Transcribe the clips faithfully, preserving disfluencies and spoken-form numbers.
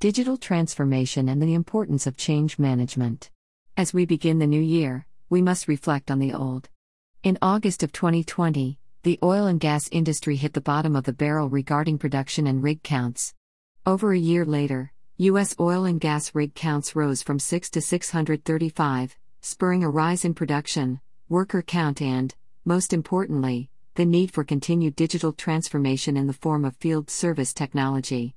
digital transformation and the importance of change management. As we begin the new year, we must reflect on the old. In August of twenty twenty, the oil and gas industry hit the bottom of the barrel regarding production and rig counts. Over a year later, U S oil and gas rig counts rose from six to six hundred thirty-five, spurring a rise in production, worker count and, most importantly, the need for continued digital transformation in the form of field service technology.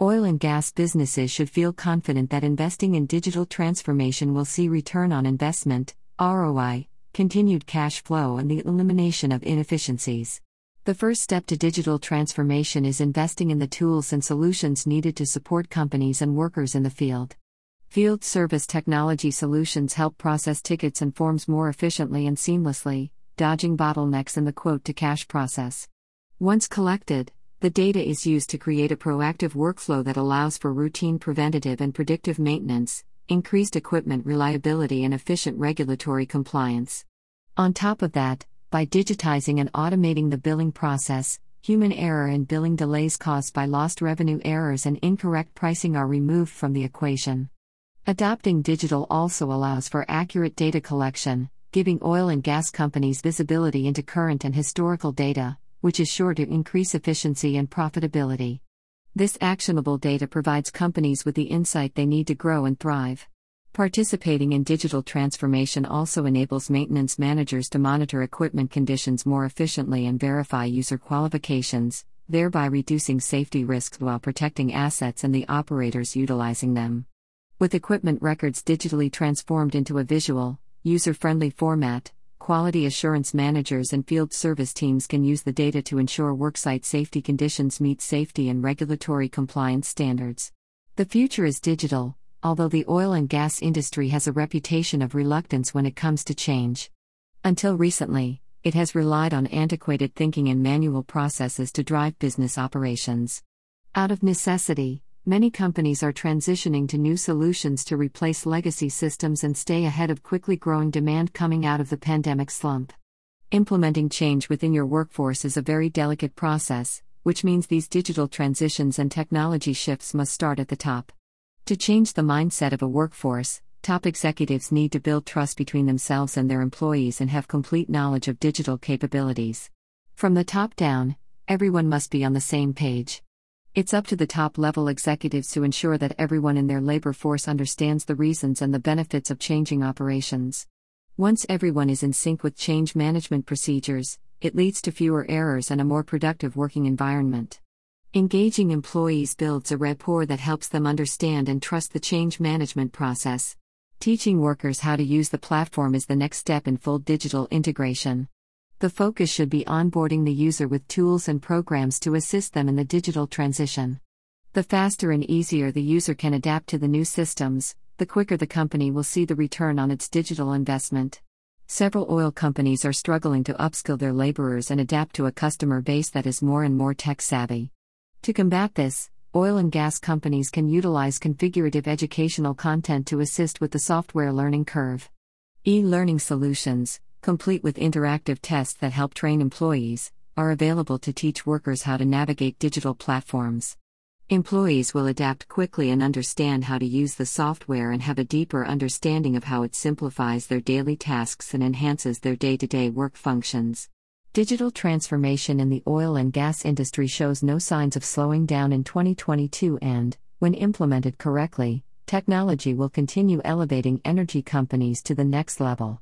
Oil and gas businesses should feel confident that investing in digital transformation will see return on investment, R O I, continued cash flow and the elimination of inefficiencies. The first step to digital transformation is investing in the tools and solutions needed to support companies and workers in the field. Field service technology solutions help process tickets and forms more efficiently and seamlessly, dodging bottlenecks in the quote-to-cash process. Once collected, the data is used to create a proactive workflow that allows for routine preventative and predictive maintenance, increased equipment reliability and efficient regulatory compliance. On top of that, by digitizing and automating the billing process, human error and billing delays caused by lost revenue errors and incorrect pricing are removed from the equation. Adopting digital also allows for accurate data collection, giving oil and gas companies visibility into current and historical data, which is sure to increase efficiency and profitability. This actionable data provides companies with the insight they need to grow and thrive. Participating in digital transformation also enables maintenance managers to monitor equipment conditions more efficiently and verify user qualifications, thereby reducing safety risks while protecting assets and the operators utilizing them. With equipment records digitally transformed into a visual, user-friendly format, quality assurance managers and field service teams can use the data to ensure worksite safety conditions meet safety and regulatory compliance standards. The future is digital, although the oil and gas industry has a reputation of reluctance when it comes to change. Until recently, it has relied on antiquated thinking and manual processes to drive business operations. Out of necessity, many companies are transitioning to new solutions to replace legacy systems and stay ahead of quickly growing demand coming out of the pandemic slump. Implementing change within your workforce is a very delicate process, which means these digital transitions and technology shifts must start at the top. To change the mindset of a workforce, top executives need to build trust between themselves and their employees and have complete knowledge of digital capabilities. From the top down, everyone must be on the same page. It's up to the top-level executives to ensure that everyone in their labor force understands the reasons and the benefits of changing operations. Once everyone is in sync with change management procedures, it leads to fewer errors and a more productive working environment. Engaging employees builds a rapport that helps them understand and trust the change management process. Teaching workers how to use the platform is the next step in full digital integration. The focus should be onboarding the user with tools and programs to assist them in the digital transition. The faster and easier the user can adapt to the new systems, the quicker the company will see the return on its digital investment. Several oil companies are struggling to upskill their laborers and adapt to a customer base that is more and more tech-savvy. To combat this, oil and gas companies can utilize configurative educational content to assist with the software learning curve. E-learning solutions, complete with interactive tests that help train employees, are available to teach workers how to navigate digital platforms. Employees will adapt quickly and understand how to use the software and have a deeper understanding of how it simplifies their daily tasks and enhances their day-to-day work functions. Digital transformation in the oil and gas industry shows no signs of slowing down in twenty twenty-two and, when implemented correctly, technology will continue elevating energy companies to the next level.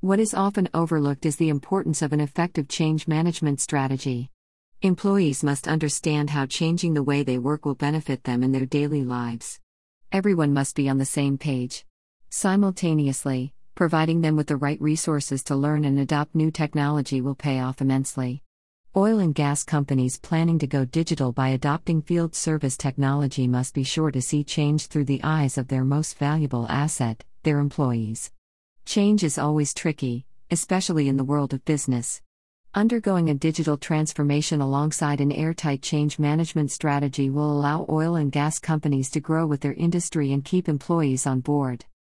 What is often overlooked is the importance of an effective change management strategy. Employees must understand how changing the way they work will benefit them in their daily lives. Everyone must be on the same page. Simultaneously, providing them with the right resources to learn and adopt new technology will pay off immensely. Oil and gas companies planning to go digital by adopting field service technology must be sure to see change through the eyes of their most valuable asset, their employees. Change is always tricky, especially in the world of business. Undergoing a digital transformation alongside an airtight change management strategy will allow oil and gas companies to grow with their industry and keep employees on board.